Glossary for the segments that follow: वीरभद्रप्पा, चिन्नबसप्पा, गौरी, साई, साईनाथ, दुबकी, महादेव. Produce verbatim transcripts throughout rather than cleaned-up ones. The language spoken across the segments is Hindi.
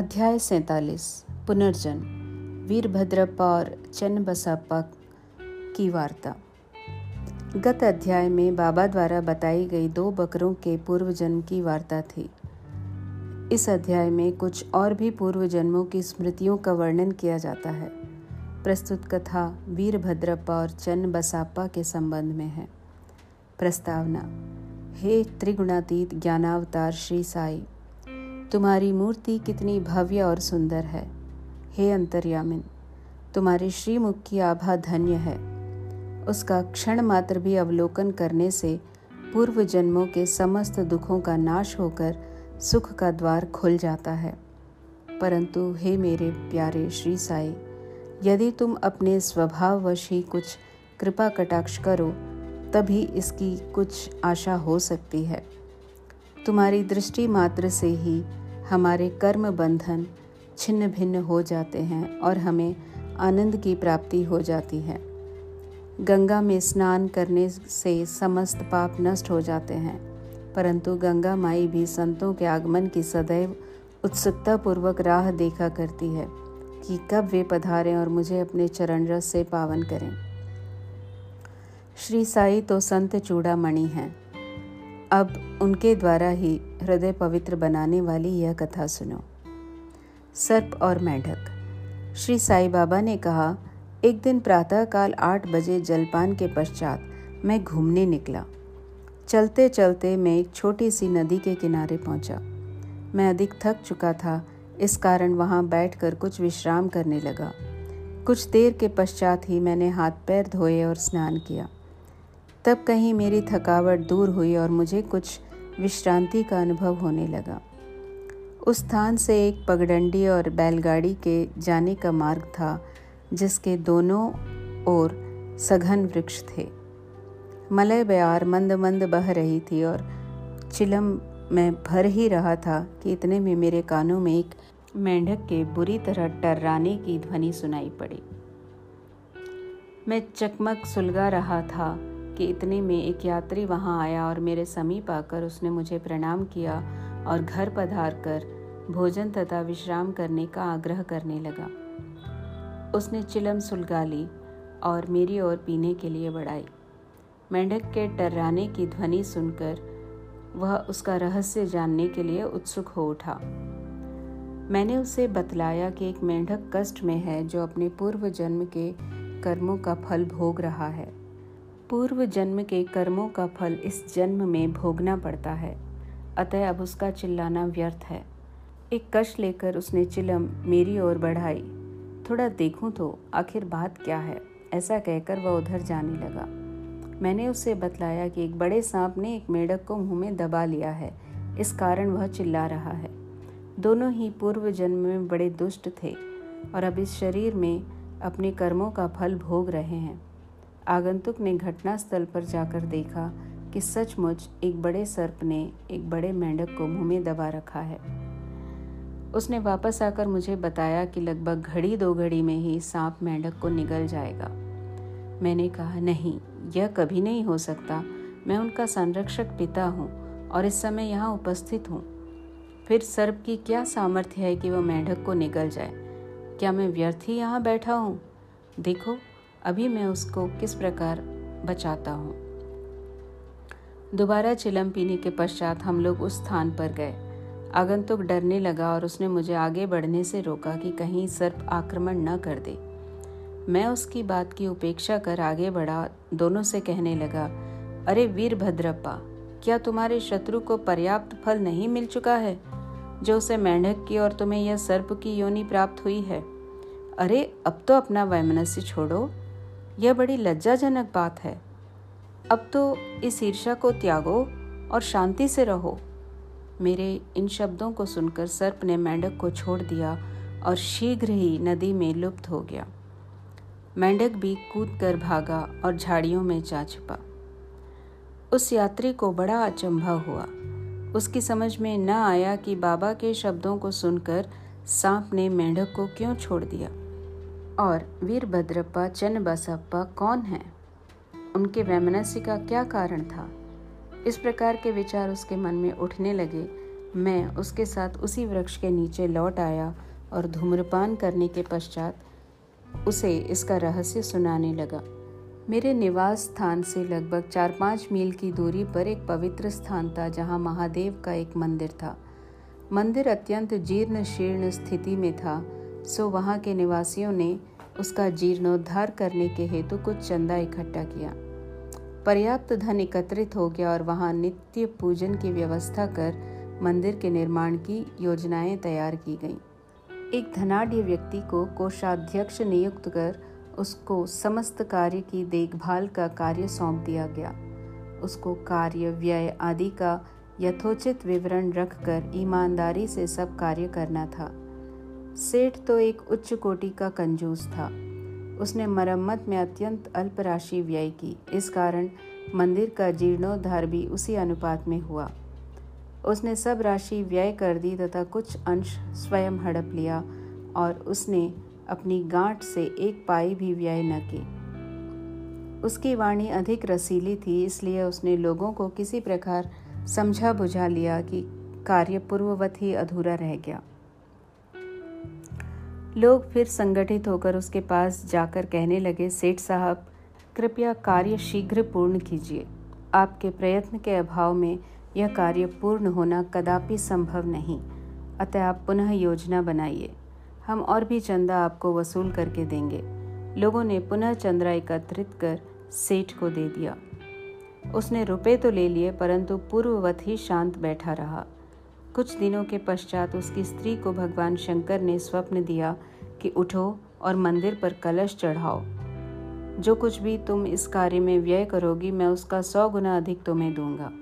अध्याय सैंतालीस पुनर्जन्म। वीरभद्रप्पा और चिन्नबसप्पा की वार्ता। गत अध्याय में बाबा द्वारा बताई गई दो बकरों के पूर्व जन्म की वार्ता थी। इस अध्याय में कुछ और भी पूर्व जन्मों की स्मृतियों का वर्णन किया जाता है। प्रस्तुत कथा वीरभद्रप्पा और चिन्नबसप्पा के संबंध में है। प्रस्तावना। हे त्रिगुणातीत ज्ञानावतार श्री साई, तुम्हारी मूर्ति कितनी भव्य और सुंदर है। हे अंतर्यामिन, तुम्हारे श्रीमुख की आभा धन्य है। उसका क्षण मात्र भी अवलोकन करने से पूर्व जन्मों के समस्त दुखों का नाश होकर सुख का द्वार खुल जाता है। परंतु हे मेरे प्यारे श्री साई, यदि तुम अपने स्वभाववश ही कुछ कृपा कटाक्ष करो तभी इसकी कुछ आशा हो सकती है। तुम्हारी दृष्टि मात्र से ही हमारे कर्म बंधन छिन्न भिन्न हो जाते हैं और हमें आनंद की प्राप्ति हो जाती है। गंगा में स्नान करने से समस्त पाप नष्ट हो जाते हैं, परंतु गंगा माई भी संतों के आगमन की सदैव उत्सुकतापूर्वक राह देखा करती है कि कब वे पधारें और मुझे अपने चरण रस से पावन करें। श्री साई तो संत चूड़ामणि हैं। अब उनके द्वारा ही हृदय पवित्र बनाने वाली यह कथा सुनो। सर्प और मेंढक। श्री साई बाबा ने कहा, एक दिन प्रातःकाल आठ बजे जलपान के पश्चात मैं घूमने निकला। चलते चलते मैं एक छोटी सी नदी के किनारे पहुंचा। मैं अधिक थक चुका था, इस कारण वहां बैठकर कुछ विश्राम करने लगा। कुछ देर के पश्चात ही मैंने हाथ पैर धोए और स्नान किया। तब कहीं मेरी थकावट दूर हुई और मुझे कुछ विश्रांति का अनुभव होने लगा। उस स्थान से एक पगडंडी और बैलगाड़ी के जाने का मार्ग था, जिसके दोनों ओर सघन वृक्ष थे। मलय बयार मंद मंद बह रही थी और चिलम में भर ही रहा था कि इतने में मेरे कानों में एक मेंढक के बुरी तरह टर्राने की ध्वनि सुनाई पड़ी। मैं चकमक सुलगा रहा था कि इतने में एक यात्री वहां आया और मेरे समीप आकर उसने मुझे प्रणाम किया और घर पधारकर भोजन तथा विश्राम करने का आग्रह करने लगा। उसने चिलम सुलगा ली और मेरी ओर पीने के लिए बढ़ाई। मेंढक के टर्राने की ध्वनि सुनकर वह उसका रहस्य जानने के लिए उत्सुक हो उठा। मैंने उसे बतलाया कि एक मेंढक कष्ट में है जो अपने पूर्व जन्म के कर्मों का फल भोग रहा है। पूर्व जन्म के कर्मों का फल इस जन्म में भोगना पड़ता है, अतः अब उसका चिल्लाना व्यर्थ है। एक कश लेकर उसने चिलम मेरी ओर बढ़ाई। थोड़ा देखूं तो आखिर बात क्या है, ऐसा कहकर वह उधर जाने लगा। मैंने उसे बतलाया कि एक बड़े सांप ने एक मेंढक को मुंह में दबा लिया है, इस कारण वह चिल्ला रहा है। दोनों ही पूर्व जन्म में बड़े दुष्ट थे और अब इस शरीर में अपने कर्मों का फल भोग रहे हैं। आगंतुक ने घटनास्थल पर जाकर देखा कि सचमुच एक बड़े सर्प ने एक बड़े मेंढक को मुंह में दबा रखा है। उसने वापस आकर मुझे बताया कि लगभग घड़ी दो घड़ी में ही सांप मेंढक को निगल जाएगा। मैंने कहा, नहीं, यह कभी नहीं हो सकता। मैं उनका संरक्षक पिता हूँ और इस समय यहाँ उपस्थित हूँ। फिर सर्प की क्या सामर्थ्य है कि वह मेंढक को निगल जाए? क्या मैं व्यर्थ ही यहाँ बैठा हूँ? देखो अभी मैं उसको किस प्रकार बचाता हूँ। दोबारा चिलम पीने के पश्चात हम लोग उस स्थान पर गए। आगंतुक डरने लगा और उसने मुझे आगे बढ़ने से रोका कि कहीं सर्प आक्रमण न कर दे। मैं उसकी बात की उपेक्षा कर आगे बढ़ा। दोनों से कहने लगा, अरे वीरभद्रप्पा, क्या तुम्हारे शत्रु को पर्याप्त फल नहीं मिल चुका है जो उसे मेंढक की और तुम्हें यह सर्प की योनि प्राप्त हुई है? अरे अब तो अपना वैमनस्य छोड़ो, यह बड़ी लज्जाजनक बात है। अब तो इस ईर्ष्या को त्यागो और शांति से रहो। मेरे इन शब्दों को सुनकर सर्प ने मेंढक को छोड़ दिया और शीघ्र ही नदी में लुप्त हो गया। मेंढक भी कूद कर भागा और झाड़ियों में जा छिपा। उस यात्री को बड़ा अचंभा हुआ। उसकी समझ में न आया कि बाबा के शब्दों को सुनकर सांप ने मेंढक को क्यों छोड़ दिया और वीरभद्रप्पा चिन्नबसप्पा कौन हैं? उनके वैमनस्य का क्या कारण था? इस प्रकार के विचार उसके मन में उठने लगे मैं उसके साथ उसी वृक्ष के नीचे लौट आया और धूम्रपान करने के पश्चात उसे इसका रहस्य सुनाने लगा। मेरे निवास स्थान से लगभग चार पाँच मील की दूरी पर एक पवित्र स्थान था जहाँ महादेव का एक मंदिर था। मंदिर अत्यंत जीर्ण शीर्ण स्थिति में था, सो वहाँ के निवासियों ने उसका जीर्णोद्धार करने के हेतु कुछ चंदा इकट्ठा किया। पर्याप्त धन एकत्रित हो गया और वहाँ नित्य पूजन की व्यवस्था कर मंदिर के निर्माण की योजनाएं तैयार की गईं। एक धनाढ़ व्यक्ति को कोषाध्यक्ष नियुक्त कर उसको समस्त कार्य की देखभाल का कार्य सौंप दिया गया। उसको कार्य व्यय आदि का यथोचित विवरण रखकर ईमानदारी से सब कार्य करना था। सेठ तो एक उच्च कोटि का कंजूस था। उसने मरम्मत में अत्यंत अल्प राशि व्यय की, इस कारण मंदिर का जीर्णोद्धार भी उसी अनुपात में हुआ। उसने सब राशि व्यय कर दी तथा कुछ अंश स्वयं हड़प लिया और उसने अपनी गांठ से एक पाई भी व्यय न की। उसकी वाणी अधिक रसीली थी, इसलिए उसने लोगों को किसी प्रकार समझा बुझा लिया कि कार्य पूर्ववत ही अधूरा रह गया। लोग फिर संगठित होकर उसके पास जाकर कहने लगे, सेठ साहब कृपया कार्य शीघ्र पूर्ण कीजिए। आपके प्रयत्न के अभाव में यह कार्य पूर्ण होना कदापि संभव नहीं, अतः आप पुनः योजना बनाइए। हम और भी चंदा आपको वसूल करके देंगे। लोगों ने पुनः चंदा एकत्रित कर सेठ को दे दिया। उसने रुपए तो ले लिए, परंतु पूर्ववत ही शांत बैठा रहा। कुछ दिनों के पश्चात उसकी स्त्री को भगवान शंकर ने स्वप्न दिया कि उठो और मंदिर पर कलश चढ़ाओ। जो कुछ भी तुम इस कार्य में व्यय करोगी, मैं उसका सौ गुना अधिक तुम्हें दूंगा।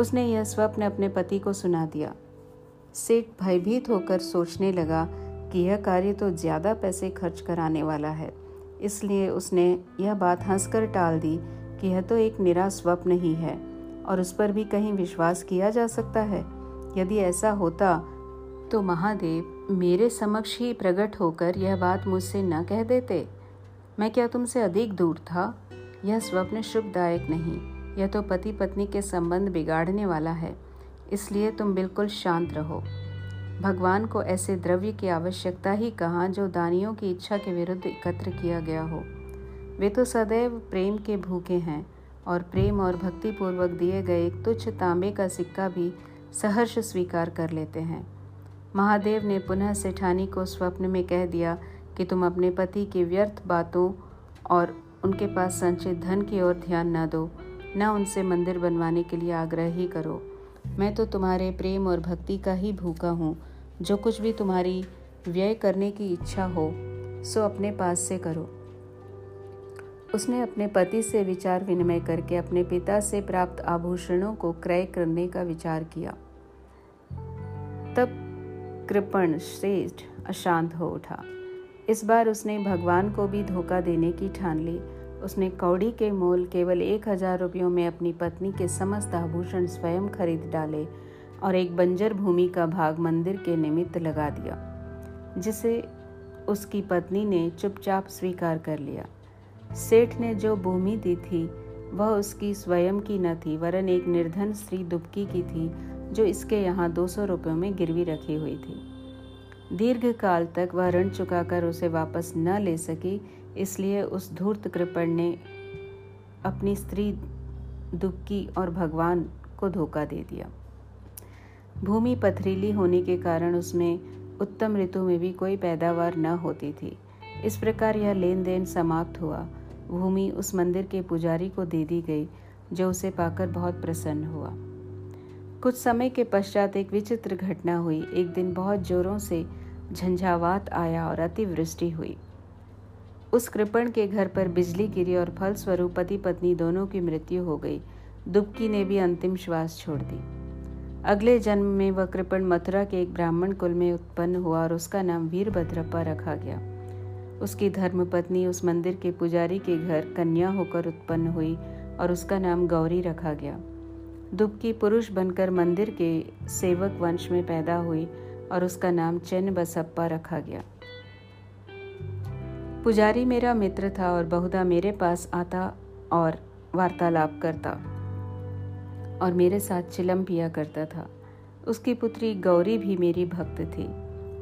उसने यह स्वप्न अपने पति को सुना दिया। सेठ भयभीत होकर सोचने लगा कि यह कार्य तो ज़्यादा पैसे खर्च कराने वाला है, इसलिए उसने यह बात हंसकर टाल दी कि यह तो एक निरा स्वप्न ही है और उस पर भी कहीं विश्वास किया जा सकता है। यदि ऐसा होता तो महादेव मेरे समक्ष ही प्रकट होकर यह बात मुझसे न कह देते। मैं क्या तुमसे अधिक दूर था? यह स्वप्न शुभदायक नहीं, यह तो पति पत्नी के संबंध बिगाड़ने वाला है, इसलिए तुम बिल्कुल शांत रहो। भगवान को ऐसे द्रव्य की आवश्यकता ही कहाँ जो दानियों की इच्छा के विरुद्ध एकत्र किया गया हो। वे तो सदैव प्रेम के भूखे हैं और प्रेम और भक्तिपूर्वक दिए गए एक तुच्छ तांबे का सिक्का भी सहर्ष स्वीकार कर लेते हैं। महादेव ने पुनः सेठानी को स्वप्न में कह दिया कि तुम अपने पति की व्यर्थ बातों और उनके पास संचित धन की ओर ध्यान न दो, न उनसे मंदिर बनवाने के लिए आग्रह ही करो। मैं तो तुम्हारे प्रेम और भक्ति का ही भूखा हूँ। जो कुछ भी तुम्हारी व्यय करने की इच्छा हो सो अपने पास से करो। उसने अपने पति से विचार विनिमय करके अपने पिता से प्राप्त आभूषणों को क्रय करने का विचार किया। तब कृपण श्रेष्ठ अशांत हो उठा। इस बार उसने भगवान को भी धोखा देने की ठान ली। उसने कौड़ी के मोल केवल एक हजार रुपयों में अपनी पत्नी के समस्त आभूषण स्वयं खरीद डाले और एक बंजर भूमि का भाग मंदिर के निमित्त लगा दिया, जिसे उसकी पत्नी ने चुपचाप स्वीकार कर लिया। सेठ ने जो भूमि दी थी वह उसकी स्वयं की न थी, वरन एक निर्धन स्त्री दुबकी की थी जो इसके यहाँ दो सौ रुपयों में गिरवी रखी हुई थी। दीर्घ काल तक वह ऋण चुकाकर उसे वापस न ले सकी, इसलिए उस धूर्त कृपण ने अपनी स्त्री दुबकी और भगवान को धोखा दे दिया। भूमि पथरीली होने के कारण उसमें उत्तम ऋतु में भी कोई पैदावार न होती थी। इस प्रकार यह लेन देन समाप्त हुआ। भूमि उस मंदिर के पुजारी को दे दी गई, जो उसे पाकर बहुत प्रसन्न हुआ। कुछ समय के पश्चात एक विचित्र घटना हुई। एक दिन बहुत जोरों से झंझावात आया और अतिवृष्टि हुई। उस कृपण के घर पर बिजली गिरी और फलस्वरूप पति पत्नी दोनों की मृत्यु हो गई। दुबकी ने भी अंतिम श्वास छोड़ दी। अगले जन्म में वह कृपण मथुरा के एक ब्राह्मण कुल में उत्पन्न हुआ और उसका नाम वीरभद्रप्पा रखा गया। उसकी धर्मपत्नी उस मंदिर के पुजारी के घर कन्या होकर उत्पन्न हुई और उसका नाम गौरी रखा गया। दुबकी पुरुष बनकर मंदिर के सेवक वंश में पैदा हुई और उसका नाम चिन्नबसप्पा रखा गया। पुजारी मेरा मित्र था और बहुधा मेरे पास आता और वार्तालाप करता और मेरे साथ चिलम पिया करता था। उसकी पुत्री गौरी भी मेरी भक्त थी।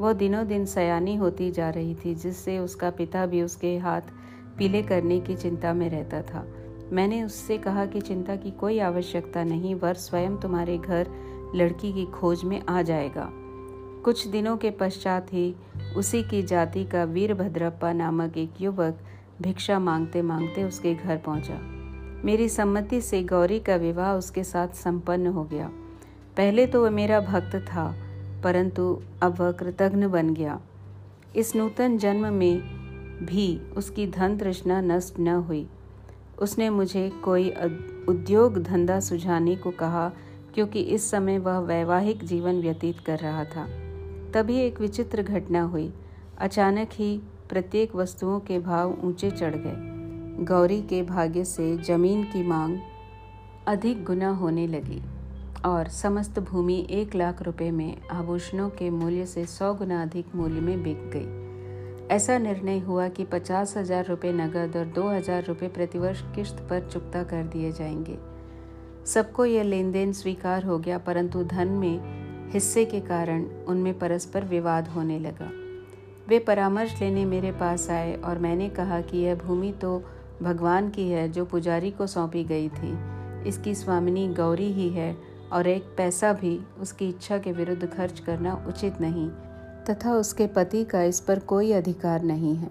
वह दिनों दिन सयानी होती जा रही थी, जिससे उसका पिता भी उसके हाथ पीले करने की चिंता में रहता था। मैंने उससे कहा कि चिंता की कोई आवश्यकता नहीं, वर स्वयं तुम्हारे घर लड़की की खोज में आ जाएगा। कुछ दिनों के पश्चात ही उसी की जाति का वीरभद्रप्पा नामक एक युवक भिक्षा मांगते मांगते उसके घर पहुंचा। मेरी सम्मति से गौरी का विवाह उसके साथ संपन्न हो गया। पहले तो वह मेरा भक्त था, परंतु अब वह कृतघ्न बन गया। इस नूतन जन्म में भी उसकी धन तृष्णा नष्ट न हुई। उसने मुझे कोई उद्योग धंधा सुझाने को कहा, क्योंकि इस समय वह वैवाहिक जीवन व्यतीत कर रहा था। तभी एक विचित्र घटना हुई। अचानक ही प्रत्येक वस्तुओं के भाव ऊंचे चढ़ गए। गौरी के भाग्य से जमीन की मांग अधिक गुना होने लगी और समस्त भूमि एक लाख रुपए में आभूषणों के मूल्य से सौ गुना अधिक मूल्य में बिक गई। ऐसा निर्णय हुआ कि पचास हजार रुपये नगद और दो हजार रुपये प्रतिवर्ष किश्त पर चुकता कर दिए जाएंगे। सबको यह लेन देन स्वीकार हो गया, परंतु धन में हिस्से के कारण उनमें परस्पर विवाद होने लगा। वे परामर्श लेने मेरे पास आए और मैंने कहा कि यह भूमि तो भगवान की है, जो पुजारी को सौंपी गई थी। इसकी स्वामिनी गौरी ही है और एक पैसा भी उसकी इच्छा के विरुद्ध खर्च करना उचित नहीं तथा उसके पति का इस पर कोई अधिकार नहीं है।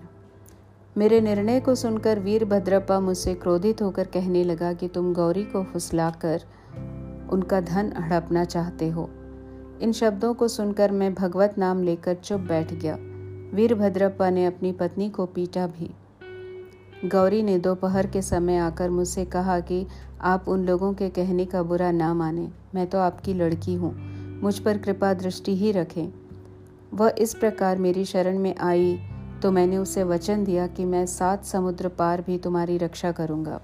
मेरे निर्णय को सुनकर वीरभद्रप्पा मुझसे क्रोधित होकर कहने लगा कि तुम गौरी को फुसलाकर उनका धन हड़पना चाहते हो। इन शब्दों को सुनकर मैं भगवत नाम लेकर चुप बैठ गया। वीरभद्रप्पा ने अपनी पत्नी को पीटा भी। गौरी ने दोपहर के समय आकर मुझसे कहा कि आप उन लोगों के कहने का बुरा ना माने, मैं तो आपकी लड़की हूँ, मुझ पर कृपा दृष्टि ही रखें। वह इस प्रकार मेरी शरण में आई तो मैंने उसे वचन दिया कि मैं सात समुद्र पार भी तुम्हारी रक्षा करूँगा।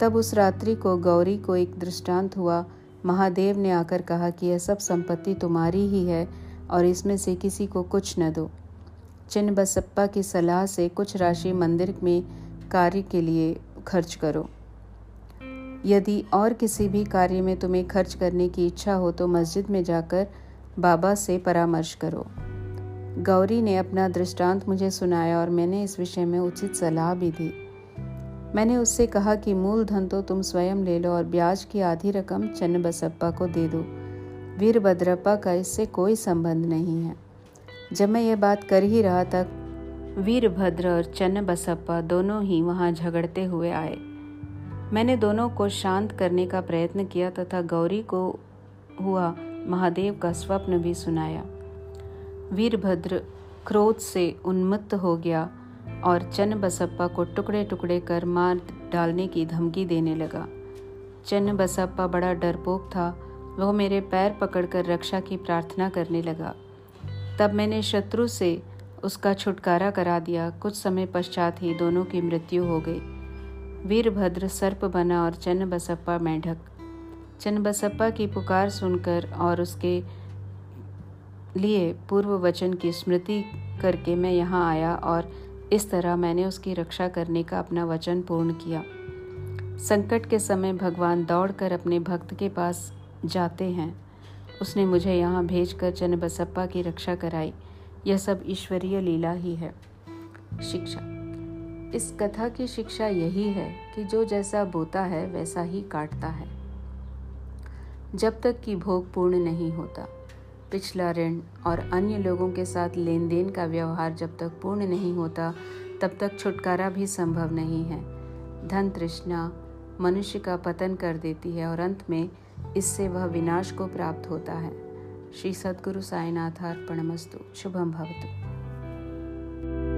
तब उस रात्रि को गौरी को एक दृष्टांत हुआ। महादेव ने आकर कहा कि यह सब संपत्ति तुम्हारी ही है और इसमें से किसी को कुछ न दो। चिन्नबसप्पा की सलाह से कुछ राशि मंदिर में कार्य के लिए खर्च करो। यदि और किसी भी कार्य में तुम्हें खर्च करने की इच्छा हो तो मस्जिद में जाकर बाबा से परामर्श करो। गौरी ने अपना दृष्टांत मुझे सुनाया और मैंने इस विषय में उचित सलाह भी दी। मैंने उससे कहा कि मूलधन तो तुम स्वयं ले लो और ब्याज की आधी रकम चिन्नबसप्पा को दे दो। वीरभद्रप्पा का इससे कोई संबंध नहीं है। जब मैं ये बात कर ही रहा था, वीरभद्र और चिन्नबसप्पा दोनों ही वहाँ झगड़ते हुए आए। मैंने दोनों को शांत करने का प्रयत्न किया तथा गौरी को हुआ महादेव का स्वप्न भी सुनाया। वीरभद्र क्रोध से उन्मत्त हो गया और चिन्नबसप्पा को टुकड़े टुकड़े कर मार डालने की धमकी देने लगा। चिन्नबसप्पा बड़ा डरपोक था। वह मेरे पैर पकड़कर रक्षा की प्रार्थना करने लगा। तब मैंने शत्रु से उसका छुटकारा करा दिया। कुछ समय पश्चात ही दोनों की मृत्यु हो गई। वीरभद्र सर्प बना और चिन्नबसप्पा मेंढक। चिन्नबसप्पा की पुकार सुनकर और उसके लिए पूर्व वचन की स्मृति करके मैं यहाँ आया और इस तरह मैंने उसकी रक्षा करने का अपना वचन पूर्ण किया। संकट के समय भगवान दौड़कर अपने भक्त के पास जाते हैं। उसने मुझे यहाँ भेजकर चिन्नबसप्पा की रक्षा कराई। यह सब ईश्वरीय लीला ही है। शिक्षा। इस कथा की शिक्षा यही है कि जो जैसा बोता है वैसा ही काटता है, जब तक कि भोग पूर्ण नहीं होता। पिछला ऋण और अन्य लोगों के साथ लेन देन का व्यवहार जब तक पूर्ण नहीं होता, तब तक छुटकारा भी संभव नहीं है। धन तृष्णा मनुष्य का पतन कर देती है और अंत में इससे वह विनाश को प्राप्त होता है। श्री सद्गुरु साईनाथ अर्पणमस्तु। शुभम भवतु।